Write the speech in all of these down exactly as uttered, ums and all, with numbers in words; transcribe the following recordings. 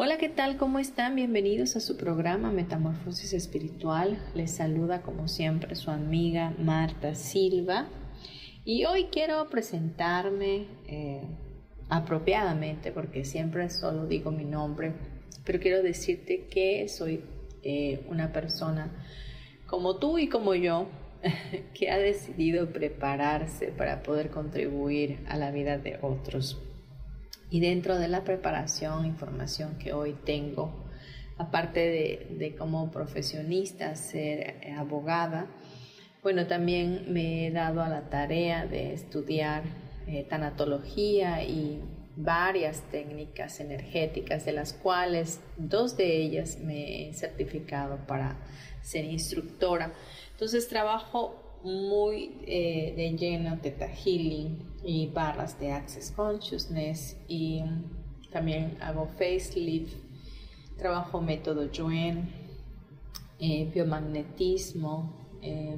Hola, ¿qué tal? ¿Cómo están? Bienvenidos a su programa Metamorfosis Espiritual. Les saluda como siempre su amiga Marta Silva. Y hoy quiero presentarme eh, apropiadamente porque siempre solo digo mi nombre. Pero quiero decirte que soy eh, una persona como tú y como yo que ha decidido prepararse para poder contribuir a la vida de otros. Y dentro de la preparación, información que hoy tengo, aparte de, de como profesionista ser abogada, bueno, también me he dado a la tarea de estudiar eh, tanatología y varias técnicas energéticas, de las cuales dos de ellas me he certificado para ser instructora. Entonces trabajo muy eh, de lleno ThetaHealing y barras de Access Consciousness, y también hago facelift, trabajo método Yuen, eh, biomagnetismo, eh,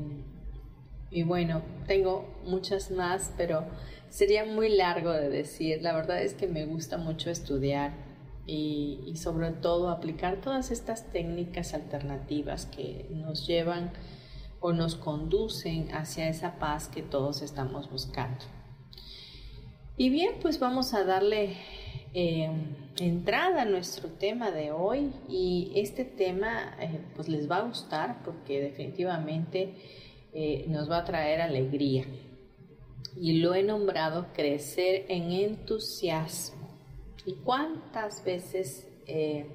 y bueno, tengo muchas más, pero sería muy largo de decir. La verdad es que me gusta mucho estudiar y, y sobre todo aplicar todas estas técnicas alternativas que nos llevan o nos conducen hacia esa paz que todos estamos buscando. Y bien, pues vamos a darle eh, entrada a nuestro tema de hoy, y este tema eh, pues les va a gustar porque definitivamente eh, nos va a traer alegría, y lo he nombrado crecer en entusiasmo. ¿Y cuántas veces eh,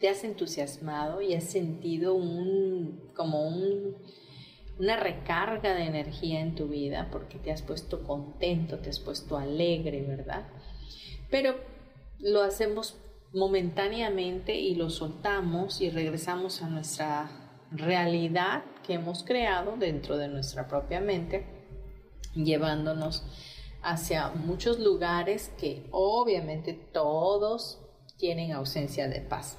te has entusiasmado y has sentido un como un una recarga de energía en tu vida porque te has puesto contento, te has puesto alegre, ¿verdad? Pero lo hacemos momentáneamente y lo soltamos y regresamos a nuestra realidad que hemos creado dentro de nuestra propia mente, llevándonos hacia muchos lugares que obviamente todos tienen ausencia de paz.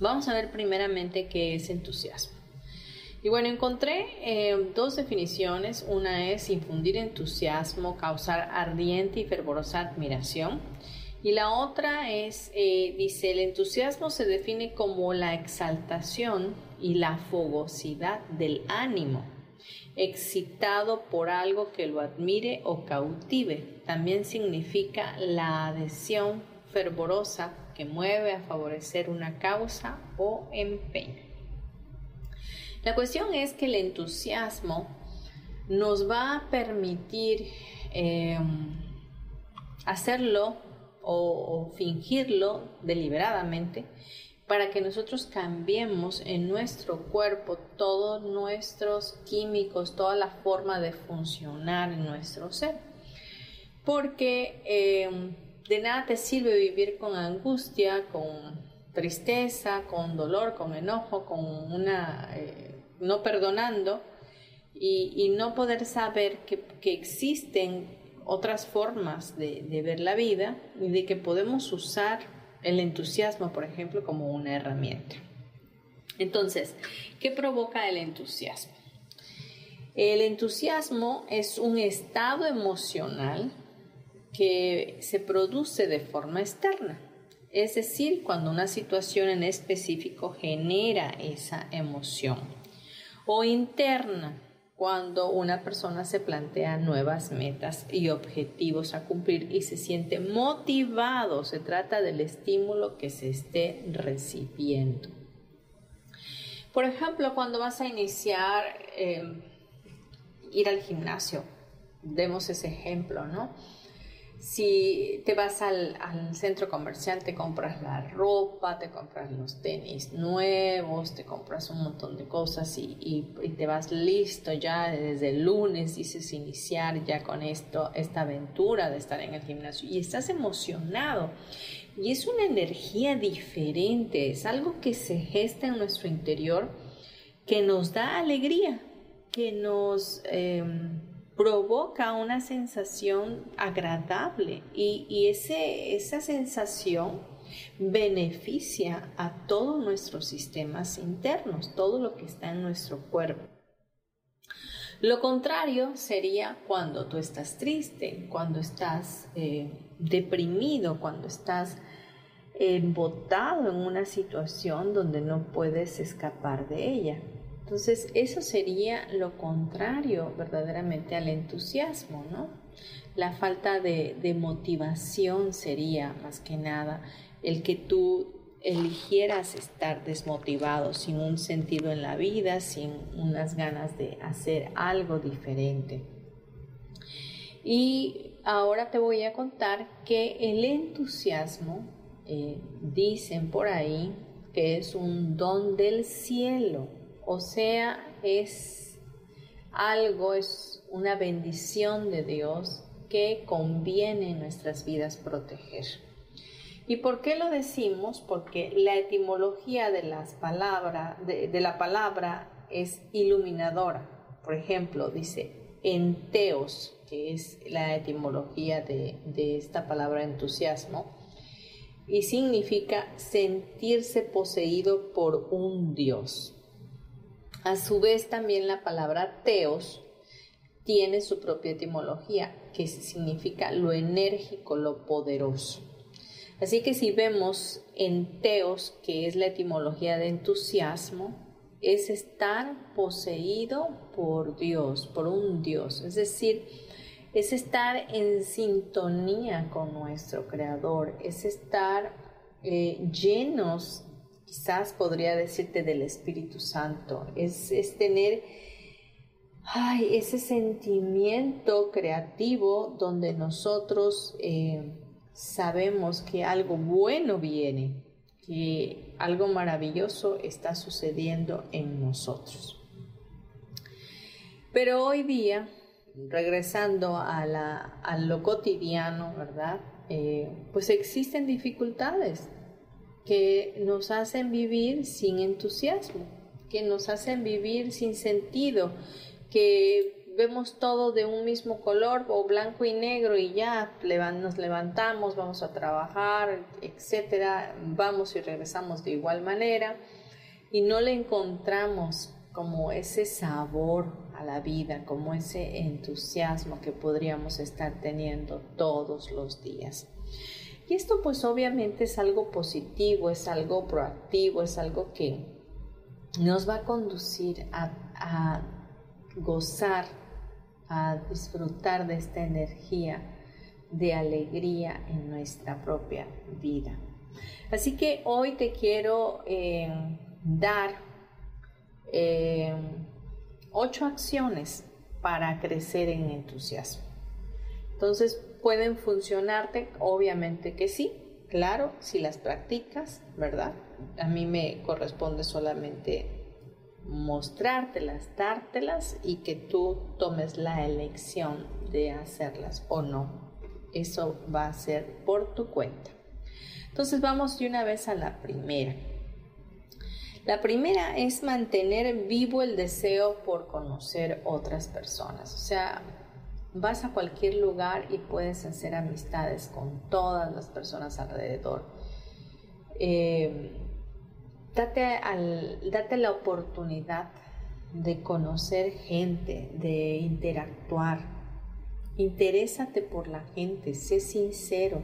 Vamos a ver primeramente qué es entusiasmo. Y bueno, encontré eh, dos definiciones. Una es infundir entusiasmo, causar ardiente y fervorosa admiración. Y la otra es, eh, dice, el entusiasmo se define como la exaltación y la fogosidad del ánimo, excitado por algo que lo admire o cautive. También significa la adhesión fervorosa que mueve a favorecer una causa o empeño. La cuestión es que el entusiasmo nos va a permitir eh, hacerlo o, o fingirlo deliberadamente para que nosotros cambiemos en nuestro cuerpo todos nuestros químicos, toda la forma de funcionar en nuestro ser. Porque eh, de nada te sirve vivir con angustia, con tristeza, con dolor, con enojo, con una... Eh, no perdonando y, y no poder saber que, que existen otras formas de, de ver la vida y de que podemos usar el entusiasmo, por ejemplo, como una herramienta. Entonces, ¿qué provoca el entusiasmo? El entusiasmo es un estado emocional que se produce de forma externa, es decir, cuando una situación en específico genera esa emoción, o interna, cuando una persona se plantea nuevas metas y objetivos a cumplir y se siente motivado. Se trata del estímulo que se esté recibiendo. Por ejemplo, cuando vas a iniciar eh, ir al gimnasio, demos ese ejemplo, ¿no? Si te vas al, al centro comercial, te compras la ropa, te compras los tenis nuevos, te compras un montón de cosas y, y, y te vas listo ya desde el lunes, dices iniciar ya con esto, esta aventura de estar en el gimnasio y estás emocionado. Y es una energía diferente, es algo que se gesta en nuestro interior, que nos da alegría, que nos... Eh, provoca una sensación agradable y, y ese, esa sensación beneficia a todos nuestros sistemas internos, todo lo que está en nuestro cuerpo. Lo contrario sería cuando tú estás triste, cuando estás eh, deprimido, cuando estás eh, botado en una situación donde no puedes escapar de ella. Entonces, eso sería lo contrario verdaderamente al entusiasmo, ¿no? La falta de, de motivación sería, más que nada, el que tú eligieras estar desmotivado, sin un sentido en la vida, sin unas ganas de hacer algo diferente. Y ahora te voy a contar que el entusiasmo, eh, dicen por ahí, que es un don del cielo. O sea, es algo, es una bendición de Dios que conviene en nuestras vidas proteger. ¿Y por qué lo decimos? Porque la etimología de, las palabra, de, de la palabra es iluminadora. Por ejemplo, dice enteos, que es la etimología de, de esta palabra entusiasmo, y significa sentirse poseído por un Dios. A su vez, también la palabra teos tiene su propia etimología, que significa lo enérgico, lo poderoso. Así que si vemos en teos, que es la etimología de entusiasmo, es estar poseído por Dios, por un Dios. Es decir, es estar en sintonía con nuestro Creador, es estar eh, llenos de... Quizás podría decirte del Espíritu Santo, es, es tener ay, ese sentimiento creativo donde nosotros eh, sabemos que algo bueno viene, que algo maravilloso está sucediendo en nosotros. Pero hoy día, regresando a, la, a lo cotidiano, ¿verdad? Eh, pues existen dificultades que nos hacen vivir sin entusiasmo, que nos hacen vivir sin sentido, que vemos todo de un mismo color o blanco y negro y ya nos levantamos, vamos a trabajar, etcétera, vamos y regresamos de igual manera y no le encontramos como ese sabor a la vida, como ese entusiasmo que podríamos estar teniendo todos los días. Y esto pues obviamente es algo positivo, es algo proactivo, es algo que nos va a conducir a, a gozar, a disfrutar de esta energía de alegría en nuestra propia vida. Así que hoy te quiero eh, dar eh, ocho acciones para crecer en entusiasmo. Entonces, ¿pueden funcionarte? Obviamente que sí, claro, si las practicas, ¿verdad? A mí me corresponde solamente mostrártelas, dártelas y que tú tomes la elección de hacerlas o no. Eso va a ser por tu cuenta. Entonces vamos de una vez a la primera. La primera es mantener vivo el deseo por conocer otras personas. O sea, vas a cualquier lugar y puedes hacer amistades con todas las personas alrededor. Eh, date, al, date la oportunidad de conocer gente, de interactuar. Interésate por la gente, sé sincero.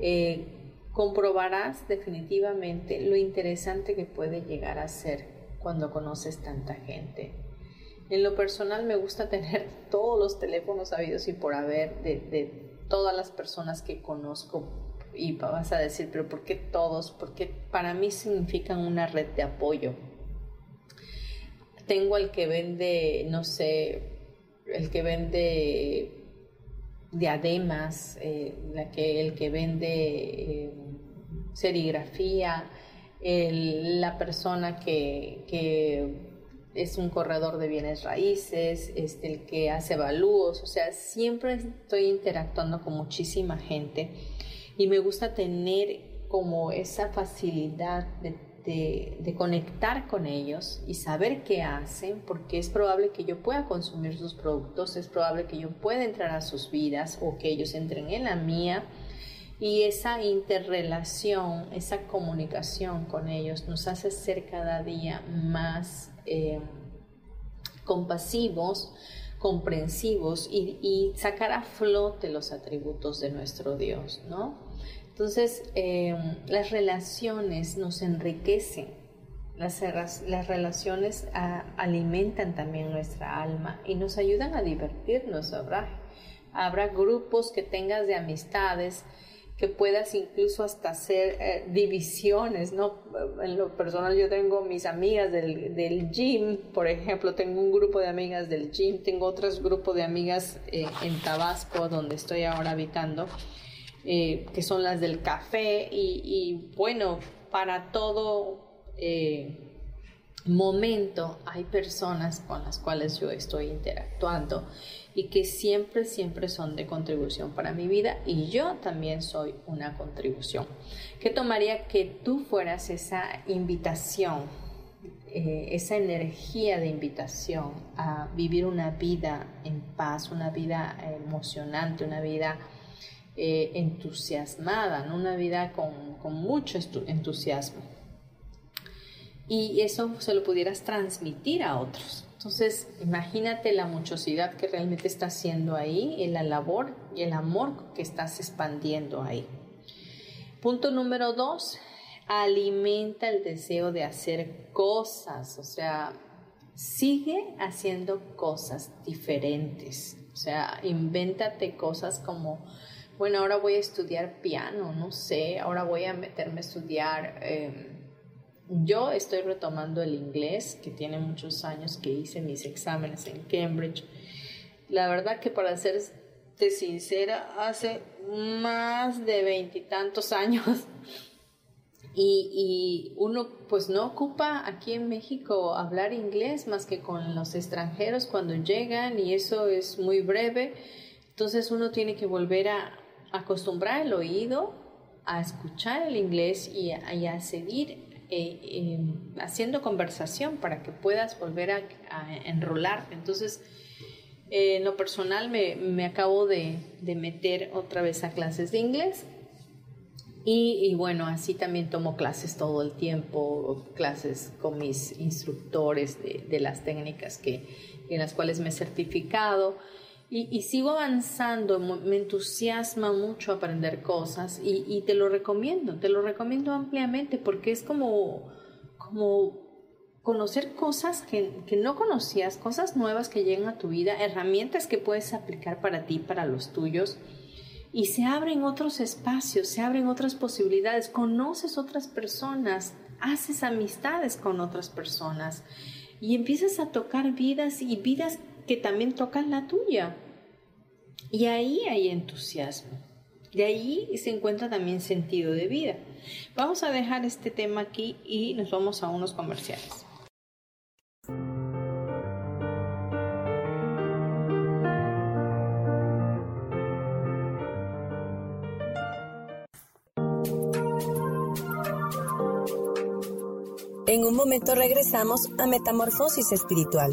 Eh, comprobarás definitivamente lo interesante que puede llegar a ser cuando conoces tanta gente. En lo personal me gusta tener todos los teléfonos habidos y por haber de, de todas las personas que conozco. Y vas a decir, pero ¿por qué todos? Porque para mí significan una red de apoyo. Tengo al que vende, no sé, el que vende diademas, eh, la que, el que vende eh, serigrafía, el, la persona que, que es un corredor de bienes raíces, este, el que hace evalúos. O sea, siempre estoy interactuando con muchísima gente y me gusta tener como esa facilidad de, de, de conectar con ellos y saber qué hacen, porque es probable que yo pueda consumir sus productos, es probable que yo pueda entrar a sus vidas o que ellos entren en la mía. Y esa interrelación, esa comunicación con ellos nos hace ser cada día más eh, compasivos, comprensivos y, y sacar a flote los atributos de nuestro Dios, ¿no? Entonces, eh, las relaciones nos enriquecen, las, las relaciones a, alimentan también nuestra alma y nos ayudan a divertirnos, ¿verdad? Habrá grupos que tengas de amistades, que puedas incluso hasta hacer eh, divisiones, ¿no? En lo personal yo tengo mis amigas del, del gym, por ejemplo, tengo un grupo de amigas del gym, tengo otros grupos de amigas eh, en Tabasco, donde estoy ahora habitando, eh, que son las del café y, y bueno, para todo eh, momento hay personas con las cuales yo estoy interactuando y que siempre, siempre son de contribución para mi vida, y yo también soy una contribución. ¿Qué tomaría que tú fueras esa invitación, eh, esa energía de invitación a vivir una vida en paz, una vida emocionante, una vida eh, entusiasmada, ¿no? Una vida con, con mucho entusiasmo? Y eso se lo pudieras transmitir a otros. Entonces, imagínate la muchosidad que realmente estás haciendo ahí, la labor y el amor que estás expandiendo ahí. Punto número dos, alimenta el deseo de hacer cosas. O sea, sigue haciendo cosas diferentes. O sea, invéntate cosas como, bueno, ahora voy a estudiar piano, no sé, ahora voy a meterme a estudiar... Eh, Yo estoy retomando el inglés, que tiene muchos años que hice mis exámenes en Cambridge. La verdad que, para serte sincera, hace más de veintitantos años. Y, y uno pues no ocupa aquí en México hablar inglés más que con los extranjeros cuando llegan, y eso es muy breve. Entonces uno tiene que volver a acostumbrar el oído a escuchar el inglés y a, y a seguir Eh, eh, haciendo conversación para que puedas volver a, a enrolarte. Entonces, eh, en lo personal me, me acabo de, de meter otra vez a clases de inglés y, y bueno, así también tomo clases todo el tiempo, clases con mis instructores de, de las técnicas que, en las cuales me he certificado. Y, y sigo avanzando, me entusiasma mucho aprender cosas y, y te lo recomiendo, te lo recomiendo ampliamente, porque es como, como conocer cosas que, que no conocías, cosas nuevas que llegan a tu vida, herramientas que puedes aplicar para ti, para los tuyos, y se abren otros espacios, se abren otras posibilidades, conoces otras personas, haces amistades con otras personas y empiezas a tocar vidas y vidas que también tocan la tuya. Y ahí hay entusiasmo. De ahí se encuentra también sentido de vida. Vamos a dejar este tema aquí y nos vamos a unos comerciales. En un momento regresamos a Metamorfosis Espiritual.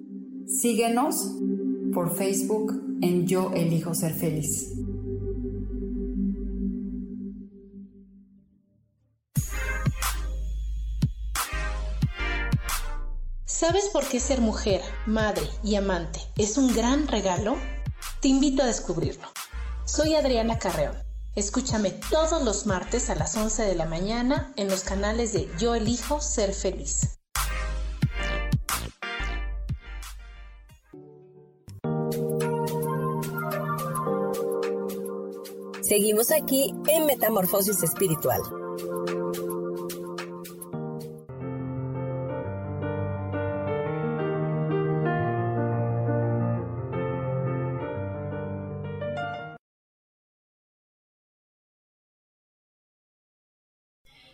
Síguenos por Facebook en Yo Elijo Ser Feliz. ¿Sabes por qué ser mujer, madre y amante es un gran regalo? Te invito a descubrirlo. Soy Adriana Carreón. Escúchame todos los martes a las once de la mañana en los canales de Yo Elijo Ser Feliz. Seguimos aquí en Metamorfosis Espiritual.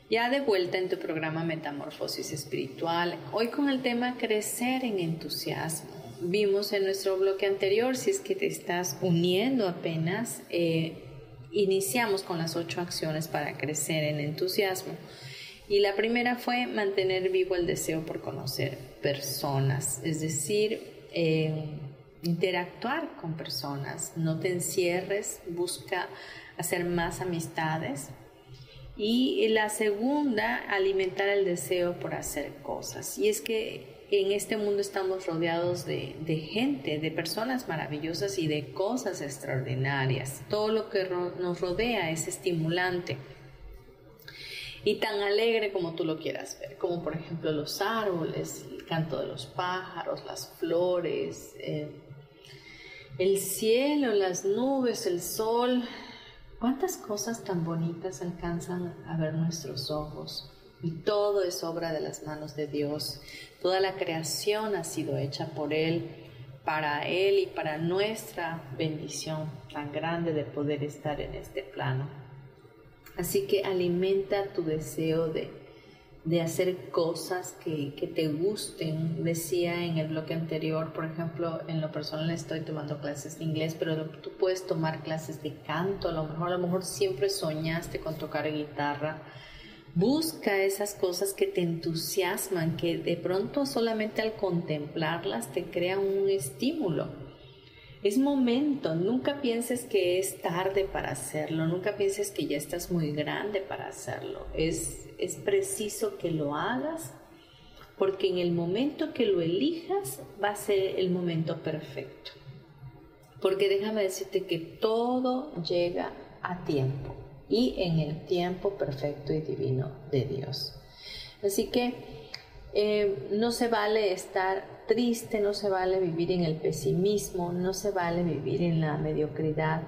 Ya de vuelta en tu programa Metamorfosis Espiritual, hoy con el tema Crecer en Entusiasmo. Vimos en nuestro bloque anterior, si es que te estás uniendo apenas, eh, iniciamos con las ocho acciones para crecer en entusiasmo. Y la primera fue mantener vivo el deseo por conocer personas, es decir, eh, interactuar con personas. No te encierres, busca hacer más amistades. Y la segunda, alimentar el deseo por hacer cosas. Y es que en este mundo estamos rodeados de, de gente, de personas maravillosas y de cosas extraordinarias. Todo lo que ro- nos rodea es estimulante y tan alegre como tú lo quieras ver. Como por ejemplo los árboles, el canto de los pájaros, las flores, eh, el cielo, las nubes, el sol. ¿Cuántas cosas tan bonitas alcanzan a ver nuestros ojos? Y todo es obra de las manos de Dios. Toda la creación ha sido hecha por Él, para Él y para nuestra bendición tan grande de poder estar en este plano. Así que alimenta tu deseo de, de hacer cosas que, que te gusten. Decía en el bloque anterior, por ejemplo, en lo personal estoy tomando clases de inglés, pero tú puedes tomar clases de canto. A lo mejor, a lo mejor siempre soñaste con tocar guitarra. Busca esas cosas que te entusiasman, que de pronto solamente al contemplarlas te crea un estímulo. Es momento, nunca pienses que es tarde para hacerlo, nunca pienses que ya estás muy grande para hacerlo. Es, es preciso que lo hagas, porque en el momento que lo elijas va a ser el momento perfecto. Porque déjame decirte que todo llega a tiempo y en el tiempo perfecto y divino de Dios. Así que eh, no se vale estar triste, no se vale vivir en el pesimismo, no se vale vivir en la mediocridad,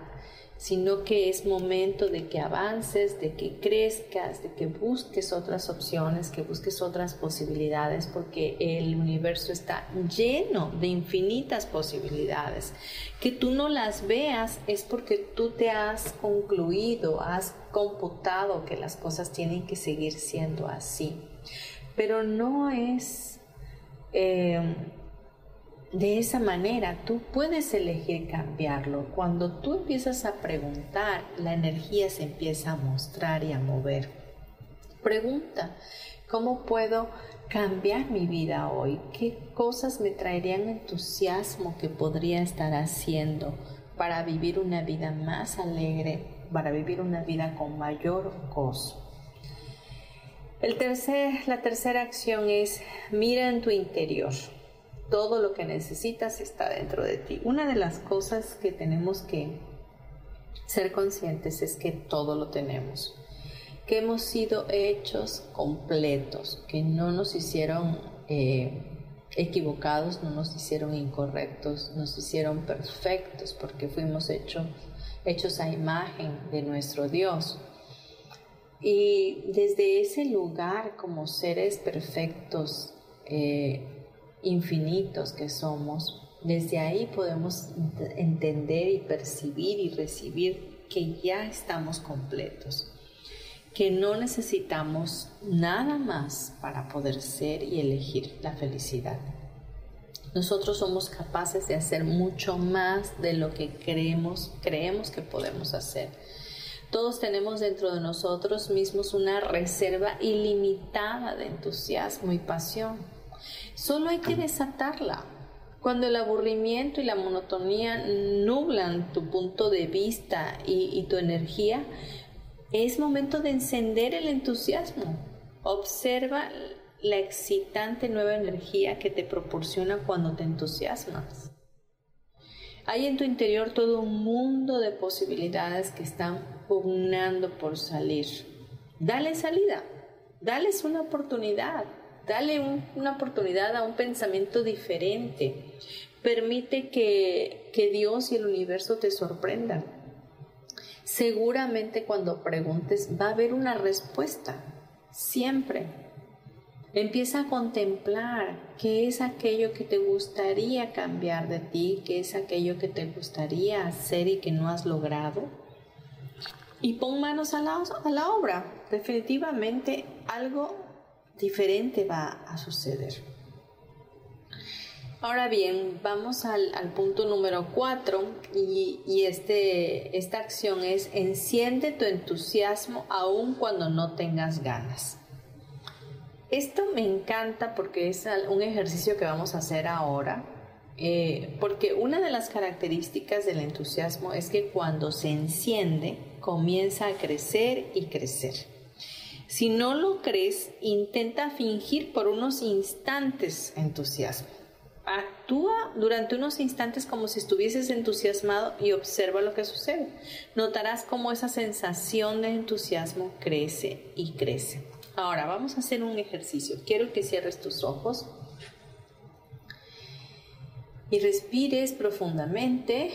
sino que es momento de que avances, de que crezcas, de que busques otras opciones, que busques otras posibilidades, porque el universo está lleno de infinitas posibilidades. Que tú no las veas es porque tú te has concluido, has computado que las cosas tienen que seguir siendo así, pero no es Eh, de esa manera. Tú puedes elegir cambiarlo. Cuando tú empiezas a preguntar, la energía se empieza a mostrar y a mover. Pregunta, ¿cómo puedo cambiar mi vida hoy? ¿Qué cosas me traerían entusiasmo que podría estar haciendo para vivir una vida más alegre, para vivir una vida con mayor gozo? El tercer, la tercera acción es mira en tu interior. Todo lo que necesitas está dentro de ti. Una de las cosas que tenemos que ser conscientes es que todo lo tenemos, que hemos sido hechos completos, que no nos hicieron eh, equivocados, no nos hicieron incorrectos, nos hicieron perfectos porque fuimos hechos, hechos a imagen de nuestro Dios. Y desde ese lugar, como seres perfectos, eh, infinitos que somos, desde ahí podemos entender y percibir y recibir que ya estamos completos, que no necesitamos nada más para poder ser y elegir la felicidad. Nosotros somos capaces de hacer mucho más de lo que creemos, creemos que podemos hacer. Todos tenemos dentro de nosotros mismos una reserva ilimitada de entusiasmo y pasión. Solo hay que desatarla. Cuando el aburrimiento y la monotonía nublan tu punto de vista y, y tu energía, es momento de encender el entusiasmo. Observa la excitante nueva energía que te proporciona cuando te entusiasmas. Hay en tu interior todo un mundo de posibilidades que están pugnando por salir. Dale salida, dales una oportunidad, dale un, una oportunidad a un pensamiento diferente. Permite que, que Dios y el universo te sorprendan. Seguramente cuando preguntes va a haber una respuesta, siempre. Empieza a contemplar qué es aquello que te gustaría cambiar de ti, qué es aquello que te gustaría hacer y que no has logrado. Y pon manos a la, a la obra. Definitivamente algo diferente va a suceder. Ahora bien, vamos al, al punto número cuatro y, y este, esta acción es: enciende tu entusiasmo aun cuando no tengas ganas. Esto me encanta porque es un ejercicio que vamos a hacer ahora, eh, porque una de las características del entusiasmo es que cuando se enciende, comienza a crecer y crecer. Si no lo crees, intenta fingir por unos instantes entusiasmo. Actúa durante unos instantes como si estuvieses entusiasmado y observa lo que sucede. Notarás cómo esa sensación de entusiasmo crece y crece. Ahora vamos a hacer un ejercicio. Quiero que cierres tus ojos y respires profundamente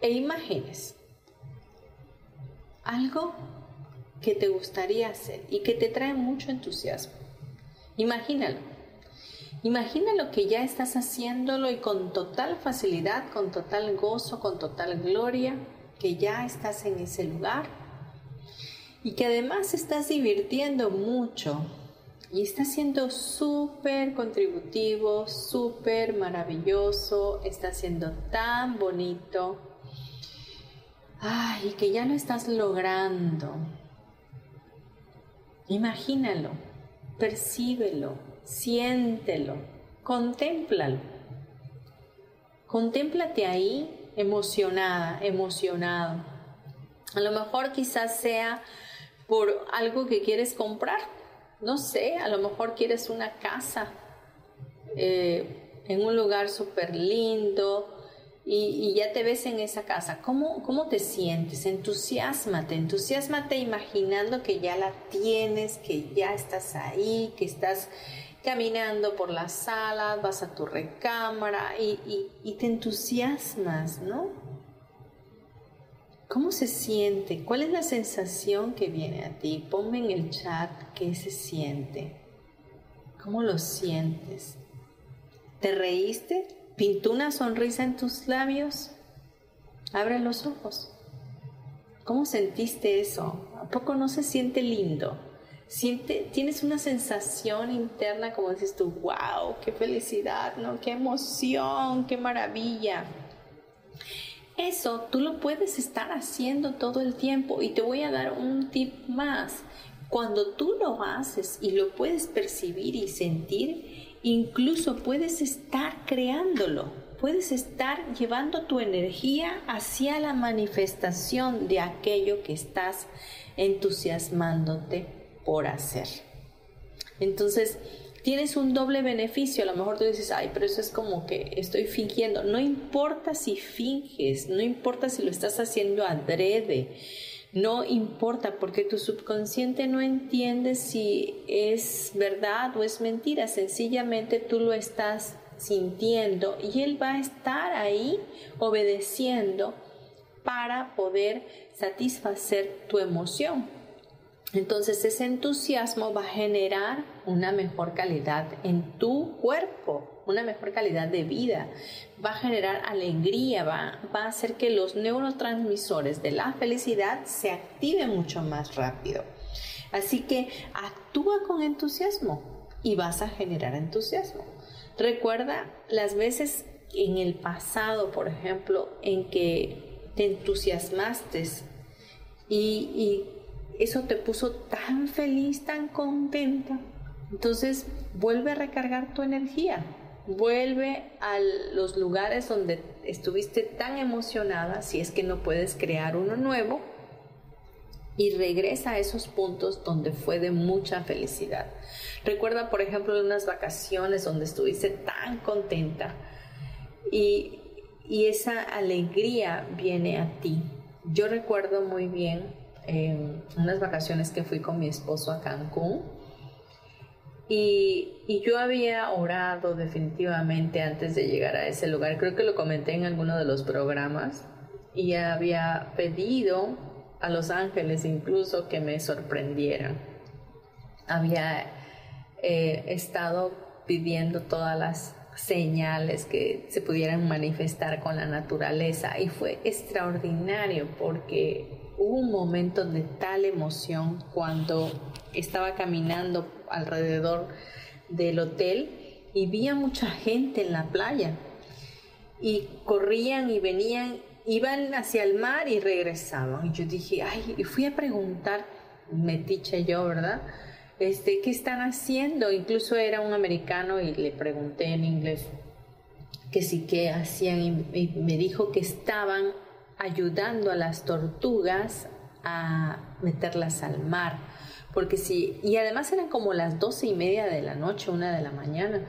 e imagines algo que te gustaría hacer y que te trae mucho entusiasmo. Imagínalo. Imagínalo que ya estás haciéndolo y con total facilidad, con total gozo, con total gloria, que ya estás en ese lugar. Y que además estás divirtiendo mucho y está siendo súper contributivo, súper maravilloso, está siendo tan bonito. Ay, que ya lo estás logrando. Imagínalo, percíbelo, siéntelo, contémplalo. Contémplate ahí emocionada, emocionado. A lo mejor quizás sea por algo que quieres comprar, no sé, a lo mejor quieres una casa eh, en un lugar súper lindo y, y ya te ves en esa casa. ¿Cómo, cómo te sientes? Entusiásmate, entusiásmate imaginando que ya la tienes, que ya estás ahí, que estás caminando por la sala, vas a tu recámara y, y, y te entusiasmas, ¿no? ¿Cómo se siente? ¿Cuál es la sensación que viene a ti? Ponme en el chat qué se siente. ¿Cómo lo sientes? ¿Te reíste? ¿Pintó una sonrisa en tus labios? Abre los ojos. ¿Cómo sentiste eso? ¿A poco no se siente lindo? Siente, tienes una sensación interna como dices tú, wow, qué felicidad, ¿no? Qué emoción, qué maravilla. Eso tú lo puedes estar haciendo todo el tiempo y te voy a dar un tip más. Cuando tú lo haces y lo puedes percibir y sentir, incluso puedes estar creándolo. Puedes estar llevando tu energía hacia la manifestación de aquello que estás entusiasmándote por hacer. Entonces, tienes un doble beneficio. A lo mejor tú dices, ay, pero eso es como que estoy fingiendo. No importa si finges, no importa si lo estás haciendo adrede, no importa, porque tu subconsciente no entiende si es verdad o es mentira. Sencillamente tú lo estás sintiendo y él va a estar ahí obedeciendo para poder satisfacer tu emoción. Entonces ese entusiasmo va a generar una mejor calidad en tu cuerpo, una mejor calidad de vida, va a generar alegría, va, va a hacer que los neurotransmisores de la felicidad se activen mucho más rápido. Así que actúa con entusiasmo y vas a generar entusiasmo. Recuerda las veces en el pasado, por ejemplo, en que te entusiasmaste y, y eso te puso tan feliz, tan contenta. Entonces vuelve a recargar tu energía, vuelve a los lugares donde estuviste tan emocionada, si es que no puedes crear uno nuevo, y regresa a esos puntos donde fue de mucha felicidad. Recuerda, por ejemplo, unas vacaciones donde estuviste tan contenta y, y esa alegría viene a ti. Yo recuerdo muy bien eh, unas vacaciones que fui con mi esposo a Cancún y, y yo había orado definitivamente antes de llegar a ese lugar. Creo que lo comenté en alguno de los programas y había pedido a los ángeles incluso que me sorprendieran. Había eh, estado pidiendo todas las señales que se pudieran manifestar con la naturaleza y fue extraordinario porque hubo un momento de tal emoción cuando estaba caminando alrededor del hotel y vi a mucha gente en la playa y corrían y venían, iban hacia el mar y regresaban. Y yo dije, ay, y fui a preguntar, metiche yo, ¿verdad? Este, ¿qué están haciendo? Incluso era un americano y le pregunté en inglés que sí, qué hacían. Y, y me dijo que estaban ayudando a las tortugas a meterlas al mar. Porque si, y además eran como las doce y media de la noche, una de la mañana.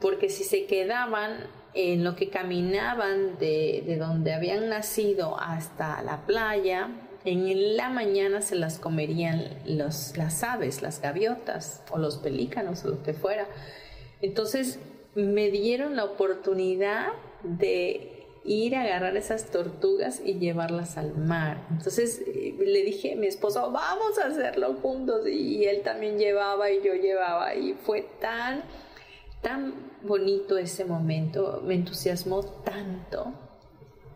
Porque si se quedaban en lo que caminaban de, de donde habían nacido hasta la playa, en la mañana se las comerían los, las aves, las gaviotas o los pelícanos o lo que fuera. Entonces me dieron la oportunidad de ir a agarrar esas tortugas y llevarlas al mar. Entonces le dije a mi esposo, vamos a hacerlo juntos, y él también llevaba y yo llevaba, y fue tan... tan bonito ese momento, me entusiasmó tanto.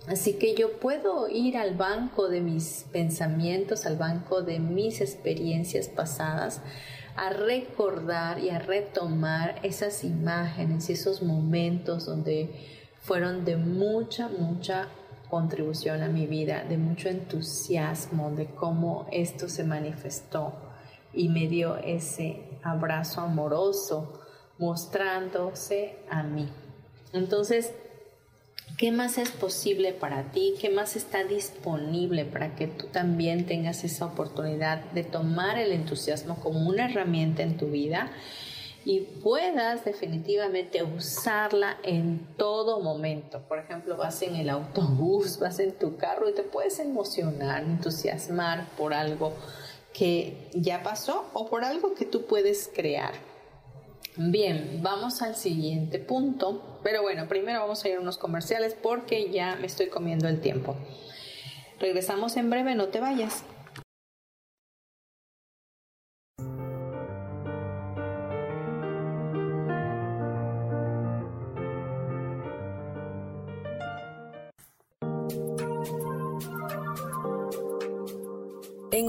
Así que yo puedo ir al banco de mis pensamientos, al banco de mis experiencias pasadas, a recordar y a retomar esas imágenes y esos momentos donde fueron de mucha, mucha contribución a mi vida, de mucho entusiasmo, de cómo esto se manifestó y me dio ese abrazo amoroso mostrándose a mí. Entonces, ¿qué más es posible para ti? ¿Qué más está disponible para que tú también tengas esa oportunidad de tomar el entusiasmo como una herramienta en tu vida y puedas definitivamente usarla en todo momento? Por ejemplo, vas en el autobús, vas en tu carro y te puedes emocionar, entusiasmar por algo que ya pasó o por algo que tú puedes crear. Bien, vamos al siguiente punto, pero bueno, primero vamos a ir a unos comerciales porque ya me estoy comiendo el tiempo. Regresamos en breve, no te vayas. En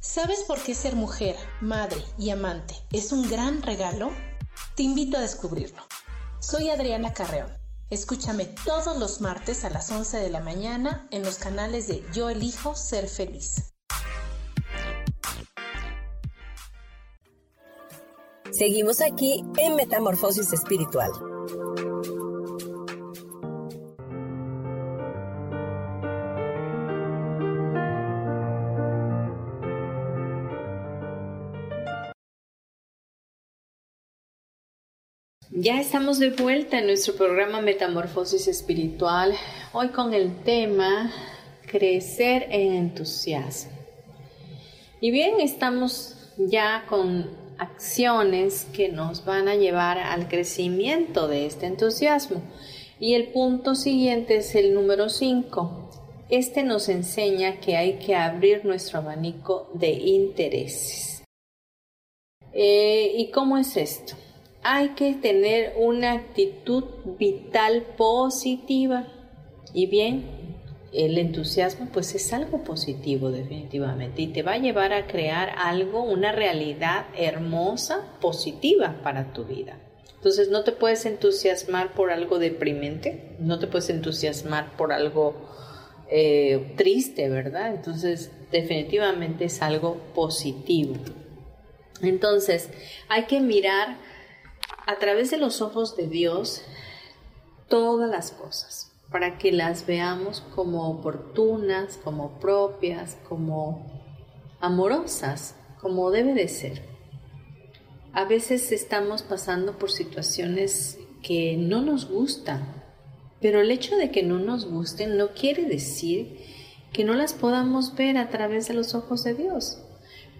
¿Sabes por qué ser mujer, madre y amante es un gran regalo? Te invito a descubrirlo. Soy Adriana Carreón. Escúchame todos los martes a las once de la mañana en los canales de Yo Elijo Ser Feliz. Seguimos aquí en Metamorfosis Espiritual. Ya estamos de vuelta en nuestro programa Metamorfosis Espiritual, hoy con el tema Crecer en Entusiasmo. Y bien, estamos ya con acciones que nos van a llevar al crecimiento de este entusiasmo. Y el punto siguiente es el número cinco. Este nos enseña que hay que abrir nuestro abanico de intereses. Eh, ¿Y cómo es esto? Hay que tener una actitud vital positiva. Y bien, el entusiasmo pues es algo positivo definitivamente y te va a llevar a crear algo, una realidad hermosa, positiva para tu vida. Entonces no te puedes entusiasmar por algo deprimente, no te puedes entusiasmar por algo eh, triste, ¿verdad? Entonces definitivamente es algo positivo. Entonces hay que mirar a través de los ojos de Dios todas las cosas para que las veamos como oportunas, como propias, como amorosas, como debe de ser. A veces estamos pasando por situaciones que no nos gustan, pero el hecho de que no nos gusten no quiere decir que no las podamos ver a través de los ojos de Dios.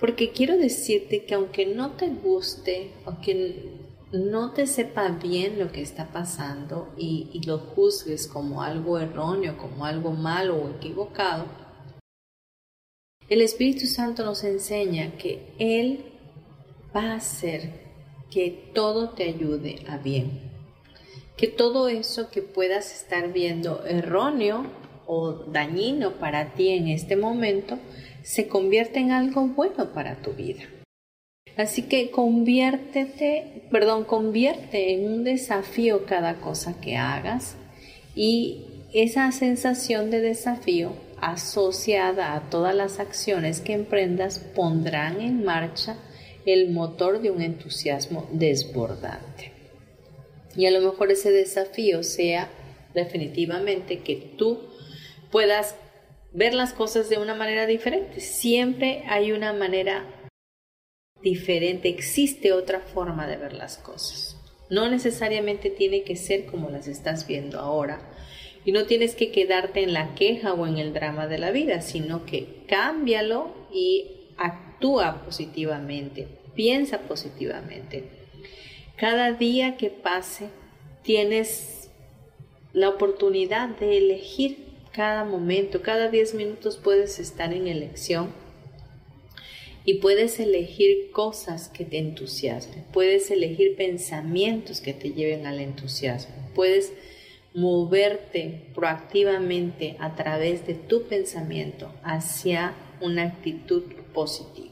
Porque quiero decirte que aunque no te guste, aunque no te sepa bien lo que está pasando y, y lo juzgues como algo erróneo, como algo malo o equivocado, el Espíritu Santo nos enseña que Él va a hacer que todo te ayude a bien, que todo eso que puedas estar viendo erróneo o dañino para ti en este momento se convierta en algo bueno para tu vida. Así que conviértete, perdón, convierte en un desafío cada cosa que hagas, y esa sensación de desafío asociada a todas las acciones que emprendas pondrán en marcha el motor de un entusiasmo desbordante. Y a lo mejor ese desafío sea definitivamente que tú puedas ver las cosas de una manera diferente. Siempre hay una manera diferente, existe otra forma de ver las cosas. No necesariamente tiene que ser como las estás viendo ahora, y no tienes que quedarte en la queja o en el drama de la vida, sino que cámbialo y actúa. Actúa positivamente, piensa positivamente. Cada día que pase tienes la oportunidad de elegir cada momento. Cada diez minutos puedes estar en elección y puedes elegir cosas que te entusiasmen. Puedes elegir pensamientos que te lleven al entusiasmo. Puedes moverte proactivamente a través de tu pensamiento hacia una actitud positiva.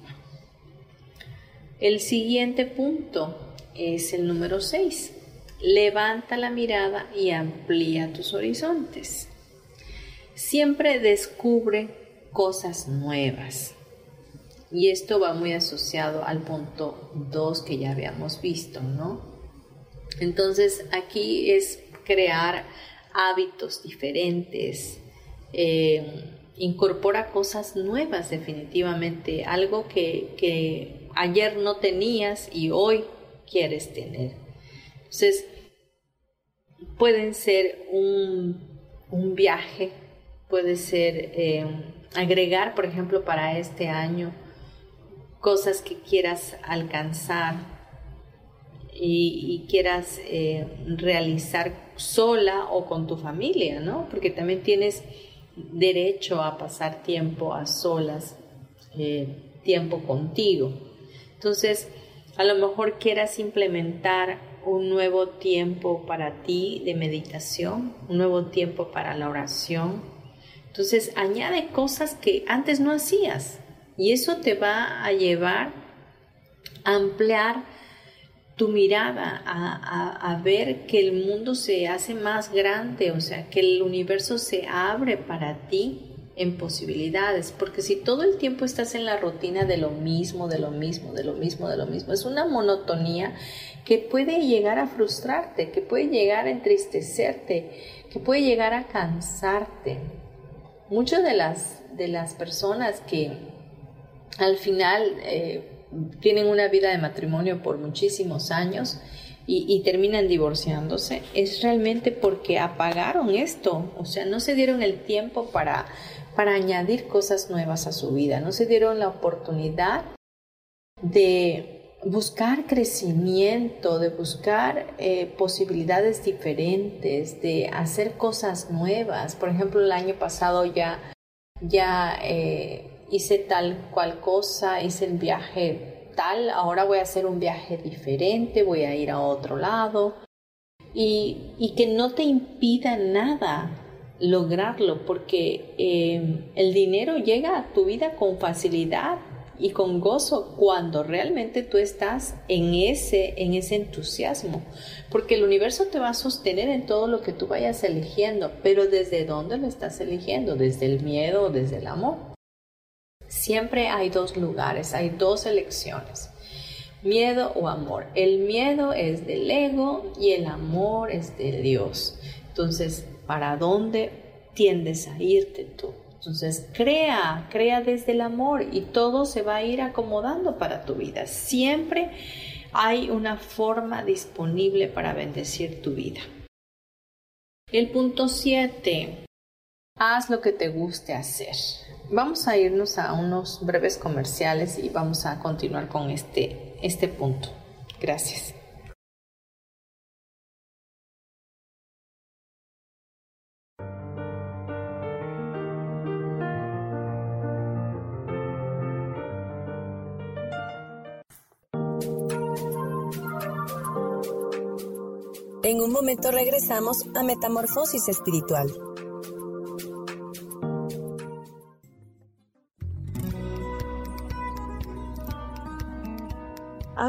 El siguiente punto es el número seis. Levanta la mirada y amplía tus horizontes. Siempre descubre cosas nuevas. Y esto va muy asociado al punto dos que ya habíamos visto, ¿no? Entonces aquí es crear hábitos diferentes, eh, incorpora cosas nuevas definitivamente, algo que, que ayer no tenías y hoy quieres tener. Entonces, pueden ser un, un viaje, puede ser eh, agregar, por ejemplo, para este año, cosas que quieras alcanzar y, y quieras eh, realizar sola o con tu familia, ¿no? Porque también tienes derecho a pasar tiempo a solas, eh, tiempo contigo. Entonces, a lo mejor quieras implementar un nuevo tiempo para ti de meditación, un nuevo tiempo para la oración. Entonces, añade cosas que antes no hacías y eso te va a llevar a ampliar tu mirada, a, a, a ver que el mundo se hace más grande, o sea, que el universo se abre para ti en posibilidades, porque si todo el tiempo estás en la rutina de lo mismo, de lo mismo, de lo mismo, de lo mismo, es una monotonía que puede llegar a frustrarte, que puede llegar a entristecerte, que puede llegar a cansarte. Muchas de las, de las personas que al final eh, tienen una vida de matrimonio por muchísimos años y, y terminan divorciándose, es realmente porque apagaron esto, o sea, no se dieron el tiempo para, para añadir cosas nuevas a su vida, no se dieron la oportunidad de buscar crecimiento, de buscar eh, posibilidades diferentes, de hacer cosas nuevas. Por ejemplo, el año pasado ya, ya eh, hice tal cual cosa, hice el viaje tal, ahora voy a hacer un viaje diferente, voy a ir a otro lado. Y, y que no te impida nada lograrlo, porque eh, el dinero llega a tu vida con facilidad y con gozo cuando realmente tú estás en ese, en ese entusiasmo, porque el universo te va a sostener en todo lo que tú vayas eligiendo. Pero ¿desde dónde lo estás eligiendo? ¿Desde el miedo o desde el amor? Siempre hay dos lugares, hay dos elecciones: miedo o amor. El miedo es del ego y el amor es de Dios. Entonces, ¿para dónde tiendes a irte tú? Entonces, crea, crea desde el amor y todo se va a ir acomodando para tu vida. Siempre hay una forma disponible para bendecir tu vida. El punto siete, haz lo que te guste hacer. Vamos a irnos a unos breves comerciales y vamos a continuar con este, este punto. Gracias. En un momento regresamos a Metamorfosis Espiritual. A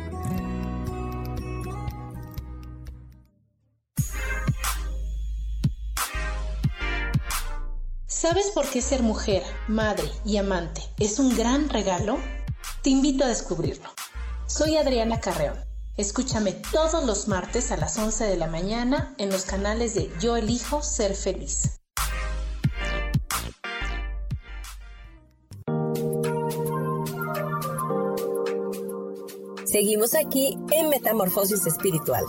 ¿Sabes por qué ser mujer, madre y amante es un gran regalo? Te invito a descubrirlo. Soy Adriana Carreón. Escúchame todos los martes a las once de la mañana en los canales de Yo Elijo Ser Feliz. Seguimos aquí en Metamorfosis Espiritual.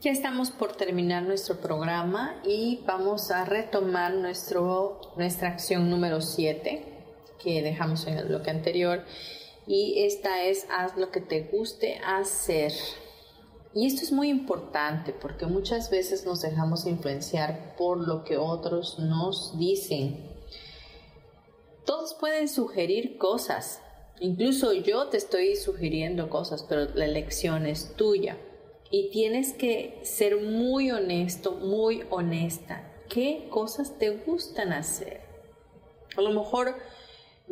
Ya estamos por terminar nuestro programa y vamos a retomar nuestro, nuestra acción número siete que dejamos en el bloque anterior. Y esta es, haz lo que te guste hacer. Y esto es muy importante porque muchas veces nos dejamos influenciar por lo que otros nos dicen. Todos pueden sugerir cosas. Incluso yo te estoy sugiriendo cosas, pero la elección es tuya. Y tienes que ser muy honesto, muy honesta. ¿Qué cosas te gustan hacer? A lo mejor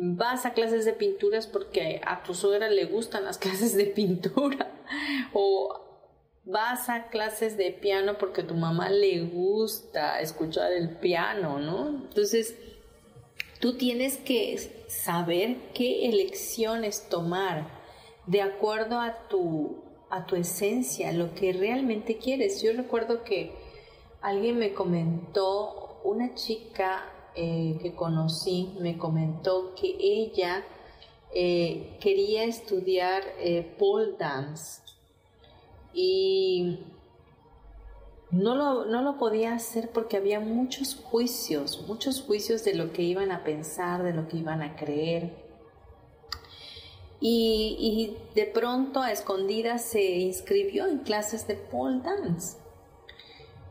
vas a clases de pinturas porque a tu suegra le gustan las clases de pintura, o vas a clases de piano porque a tu mamá le gusta escuchar el piano, ¿no? Entonces, tú tienes que saber qué elecciones tomar de acuerdo a tu, a tu esencia, lo que realmente quieres. Yo recuerdo que alguien me comentó, una chica Eh, que conocí, me comentó que ella eh, quería estudiar eh, pole dance y no lo, no lo podía hacer porque había muchos juicios, muchos juicios de lo que iban a pensar, de lo que iban a creer. Y, y de pronto a escondidas se inscribió en clases de pole dance.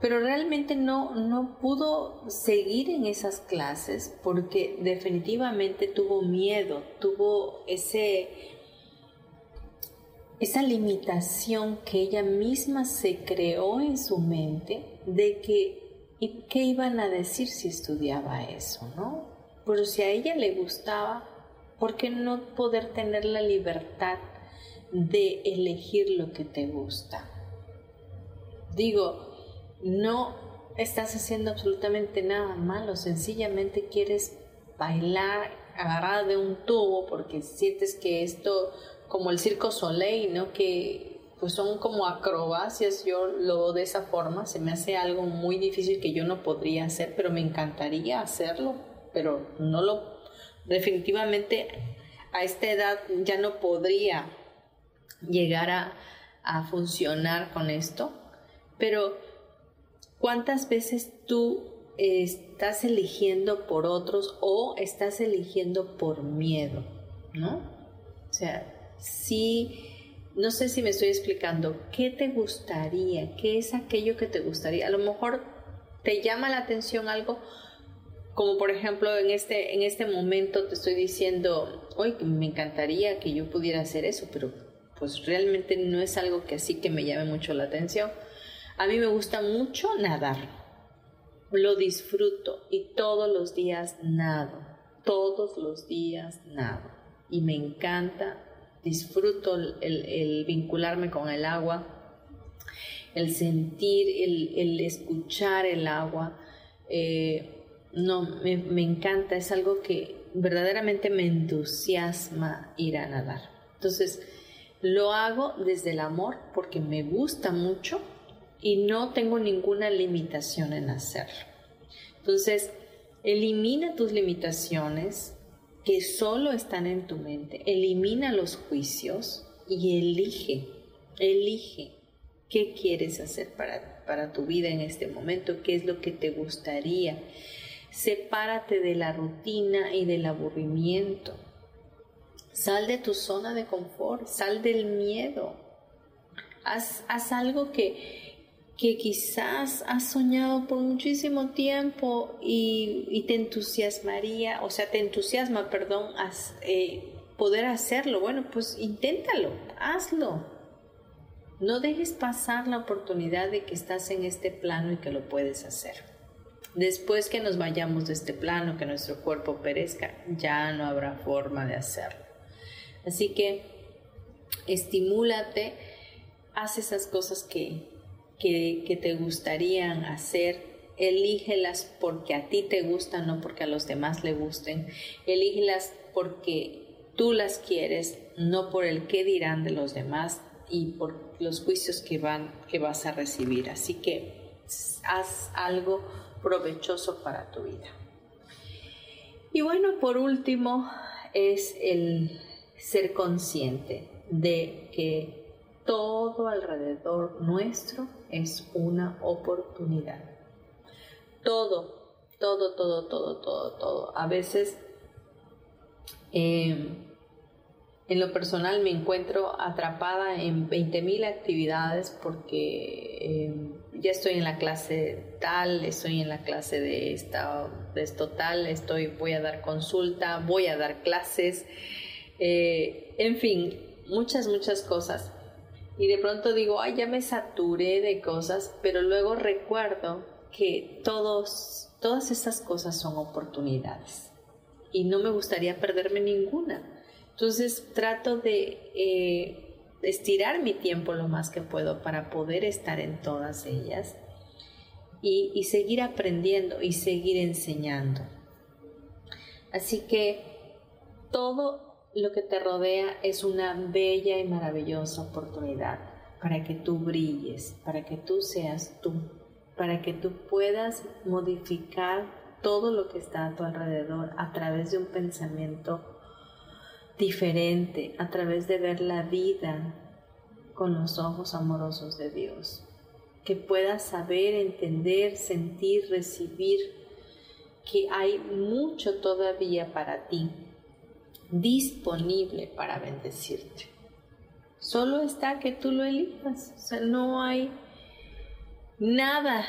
Pero realmente no, no pudo seguir en esas clases porque definitivamente tuvo miedo, tuvo ese, esa limitación que ella misma se creó en su mente de que, ¿y qué iban a decir si estudiaba eso, no? Pero si a ella le gustaba, ¿por qué no poder tener la libertad de elegir lo que te gusta? Digo, no estás haciendo absolutamente nada malo, sencillamente quieres bailar agarrada de un tubo porque sientes que esto, como el Circo Soleil, ¿no? Que pues son como acrobacias, yo lo veo de esa forma, se me hace algo muy difícil que yo no podría hacer, pero me encantaría hacerlo, pero no lo, definitivamente a esta edad ya no podría llegar a, a funcionar con esto, pero ¿cuántas veces tú estás eligiendo por otros o estás eligiendo por miedo, ¿no? O sea, sí, no sé si me estoy explicando, ¿qué te gustaría? ¿Qué es aquello que te gustaría? A lo mejor te llama la atención algo, como por ejemplo en este, en este momento te estoy diciendo, oye, me encantaría que yo pudiera hacer eso, pero pues realmente no es algo que así que me llame mucho la atención. A mí me gusta mucho nadar. Lo disfruto y todos los días nado, todos los días nado. Y me encanta, disfruto el, el vincularme con el agua, el sentir, el, el escuchar el agua. Eh, no, me, me encanta, es algo que verdaderamente me entusiasma ir a nadar. Entonces, lo hago desde el amor porque me gusta mucho. Y no tengo ninguna limitación en hacerlo. Entonces, elimina tus limitaciones que solo están en tu mente. Elimina los juicios y elige, elige qué quieres hacer para, para tu vida en este momento, qué es lo que te gustaría. Sepárate de la rutina y del aburrimiento. Sal de tu zona de confort, sal del miedo. Haz, haz algo que... que quizás has soñado por muchísimo tiempo y, y te entusiasmaría, o sea, te entusiasma, perdón, as, eh, poder hacerlo. Bueno, pues inténtalo, hazlo. No dejes pasar la oportunidad de que estás en este plano y que lo puedes hacer. Después que nos vayamos de este plano, que nuestro cuerpo perezca, ya no habrá forma de hacerlo. Así que estimúlate, haz esas cosas que... Que, que te gustarían hacer, elígelas porque a ti te gustan, no porque a los demás le gusten, elígelas porque tú las quieres, no por el qué dirán de los demás y por los juicios que, van, que vas a recibir. Así que haz algo provechoso para tu vida. Y bueno, por último, es el ser consciente de que todo alrededor nuestro es una oportunidad. Todo, todo, todo, todo, todo, todo. A veces, eh, en lo personal me encuentro atrapada en veinte mil actividades porque eh, ya estoy en la clase tal, estoy en la clase de esta, de esto tal, estoy, voy a dar consulta, voy a dar clases, eh, en fin, muchas, muchas cosas. Y de pronto digo, ay, ya me saturé de cosas, pero luego recuerdo que todos, todas esas cosas son oportunidades y no me gustaría perderme ninguna. Entonces trato de eh, estirar mi tiempo lo más que puedo para poder estar en todas ellas y, y seguir aprendiendo y seguir enseñando. Así que todo lo que te rodea es una bella y maravillosa oportunidad para que tú brilles, para que tú seas tú, para que tú puedas modificar todo lo que está a tu alrededor a través de un pensamiento diferente, a través de ver la vida con los ojos amorosos de Dios, que puedas saber, entender, sentir, recibir que hay mucho todavía para ti, disponible para bendecirte. Solo está que tú lo elijas. O sea, no hay nada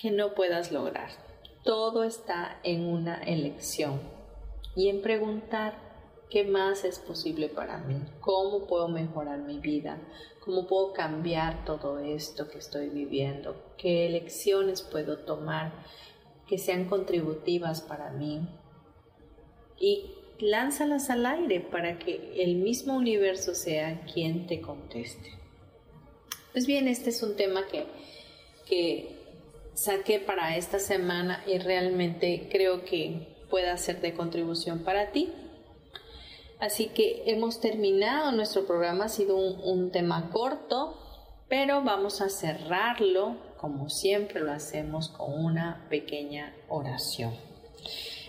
que no puedas lograr. Todo está en una elección y en preguntar qué más es posible para mí, cómo puedo mejorar mi vida, cómo puedo cambiar todo esto que estoy viviendo, qué elecciones puedo tomar que sean contributivas para mí y lánzalas al aire para que el mismo universo sea quien te conteste. Pues bien, este es un tema que, que saqué para esta semana y realmente creo que pueda ser de contribución para ti. Así que hemos terminado nuestro programa, ha sido un, un tema corto, pero vamos a cerrarlo como siempre lo hacemos con una pequeña oración.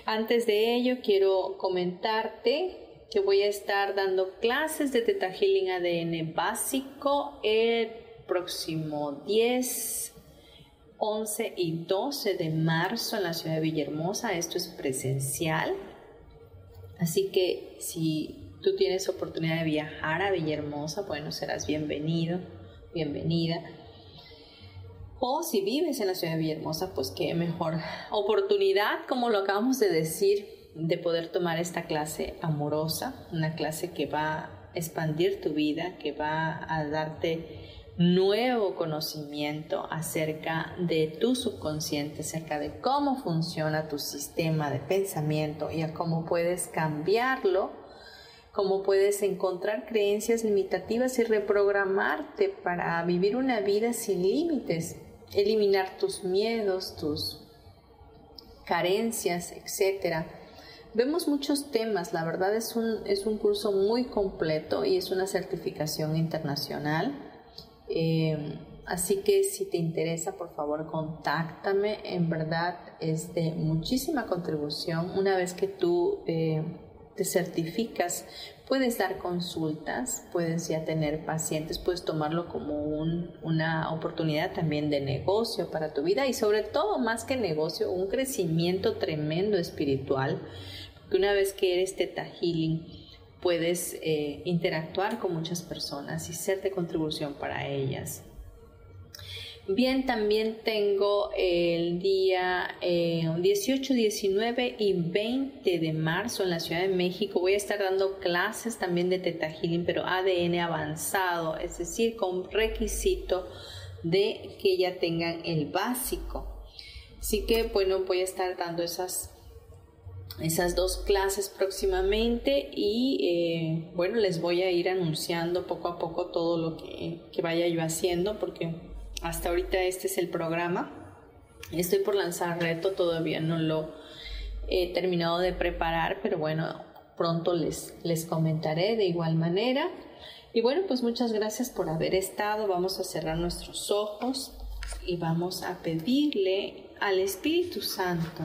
Antes de ello quiero comentarte que voy a estar dando clases de ThetaHealing A D N básico el próximo diez, once y doce de marzo en la ciudad de Villahermosa. Esto es presencial. Así que si tú tienes oportunidad de viajar a Villahermosa, bueno, serás bienvenido, bienvenida. O si vives en la ciudad de Villahermosa, pues qué mejor oportunidad, como lo acabamos de decir, de poder tomar esta clase amorosa, una clase que va a expandir tu vida, que va a darte nuevo conocimiento acerca de tu subconsciente, acerca de cómo funciona tu sistema de pensamiento y a cómo puedes cambiarlo, cómo puedes encontrar creencias limitativas y reprogramarte para vivir una vida sin límites, eliminar tus miedos, tus carencias, etcétera. Vemos muchos temas, la verdad es un, es un curso muy completo y es una certificación internacional. Eh, así que si te interesa, por favor, contáctame. En verdad es de muchísima contribución. Una vez que tú eh, te certificas, puedes dar consultas, puedes ya tener pacientes, puedes tomarlo como un, una oportunidad también de negocio para tu vida y sobre todo, más que negocio, un crecimiento tremendo espiritual, porque una vez que eres ThetaHealing, puedes eh, interactuar con muchas personas y ser de contribución para ellas. Bien, también tengo el día eh, dieciocho, diecinueve y veinte de marzo en la Ciudad de México. Voy a estar dando clases también de ThetaHealing, pero A D N avanzado, es decir, con requisito de que ya tengan el básico. Así que, bueno, voy a estar dando esas Esas dos clases próximamente y eh, bueno, les voy a ir anunciando poco a poco todo lo que, que vaya yo haciendo, porque hasta ahorita este es el programa. Estoy por lanzar reto, todavía no lo he terminado de preparar, pero bueno, pronto les, les comentaré de igual manera. Y bueno, pues muchas gracias por haber estado. Vamos a cerrar nuestros ojos y vamos a pedirle al Espíritu Santo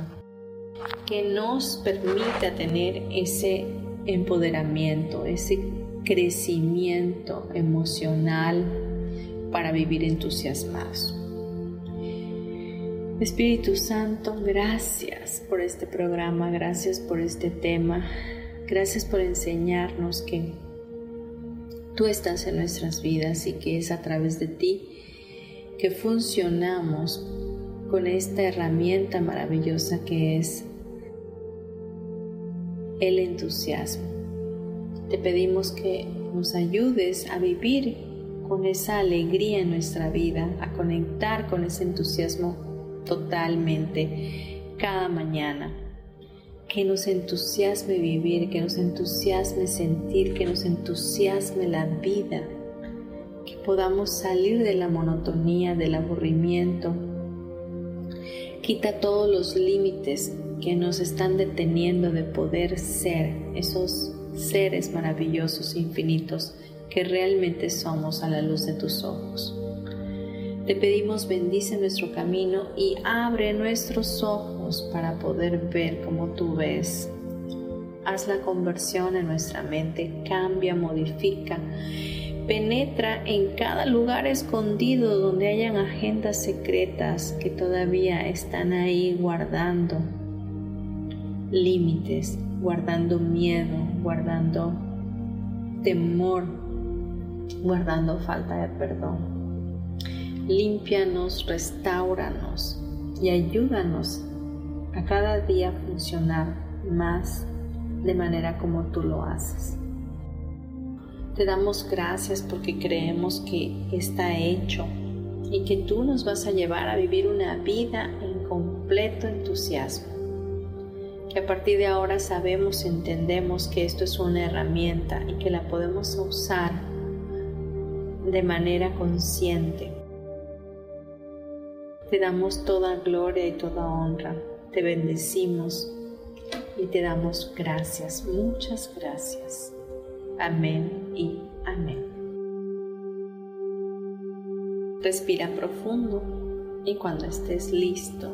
que nos permita tener ese empoderamiento, ese crecimiento emocional para vivir entusiasmados. Espíritu Santo, gracias por este programa, gracias por este tema, gracias por enseñarnos que tú estás en nuestras vidas y que es a través de ti que funcionamos con esta herramienta maravillosa que es el entusiasmo. Te pedimos que nos ayudes a vivir con esa alegría en nuestra vida, a conectar con ese entusiasmo totalmente cada mañana. Que nos entusiasme vivir, que nos entusiasme sentir, que nos entusiasme la vida, que podamos salir de la monotonía, del aburrimiento. Quita todos los límites que nos están deteniendo de poder ser esos seres maravillosos, infinitos, que realmente somos a la luz de tus ojos. Te pedimos, bendice nuestro camino y abre nuestros ojos para poder ver como tú ves. Haz la conversión en nuestra mente, cambia, modifica, penetra en cada lugar escondido donde hayan agendas secretas que todavía están ahí guardando límites, guardando miedo, guardando temor, guardando falta de perdón. Límpianos, restáuranos y ayúdanos a cada día a funcionar más de manera como tú lo haces. Te damos gracias porque creemos que está hecho y que tú nos vas a llevar a vivir una vida en completo entusiasmo. Que a partir de ahora sabemos, entendemos que esto es una herramienta y que la podemos usar de manera consciente. Te damos toda gloria y toda honra. Te bendecimos y te damos gracias, muchas gracias. Amén y amén. Respira profundo y cuando estés listo,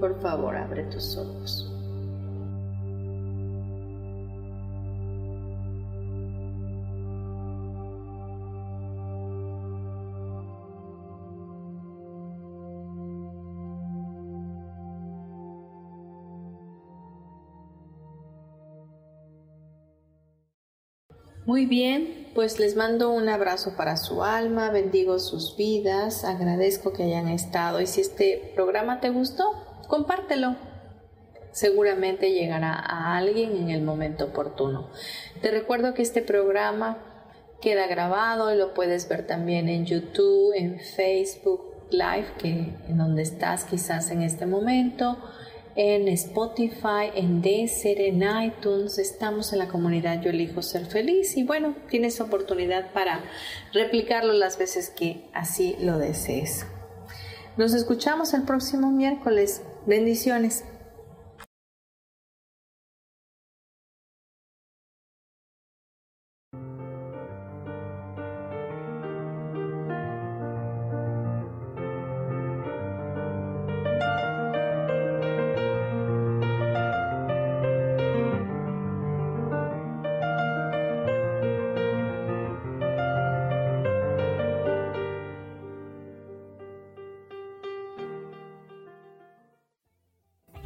por favor, abre tus ojos. Muy bien, pues les mando un abrazo para su alma, bendigo sus vidas, agradezco que hayan estado y si este programa te gustó, compártelo. Seguramente llegará a alguien en el momento oportuno. Te recuerdo que este programa queda grabado y lo puedes ver también en YouTube, en Facebook Live, que en donde estás quizás en este momento, en Spotify, en Deezer, en iTunes. Estamos en la comunidad Yo Elijo Ser Feliz y bueno, tienes oportunidad para replicarlo las veces que así lo desees. Nos escuchamos el próximo miércoles. Bendiciones.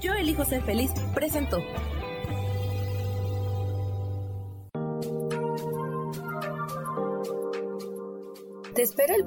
Yo Elijo Ser Feliz presentó. Te espero el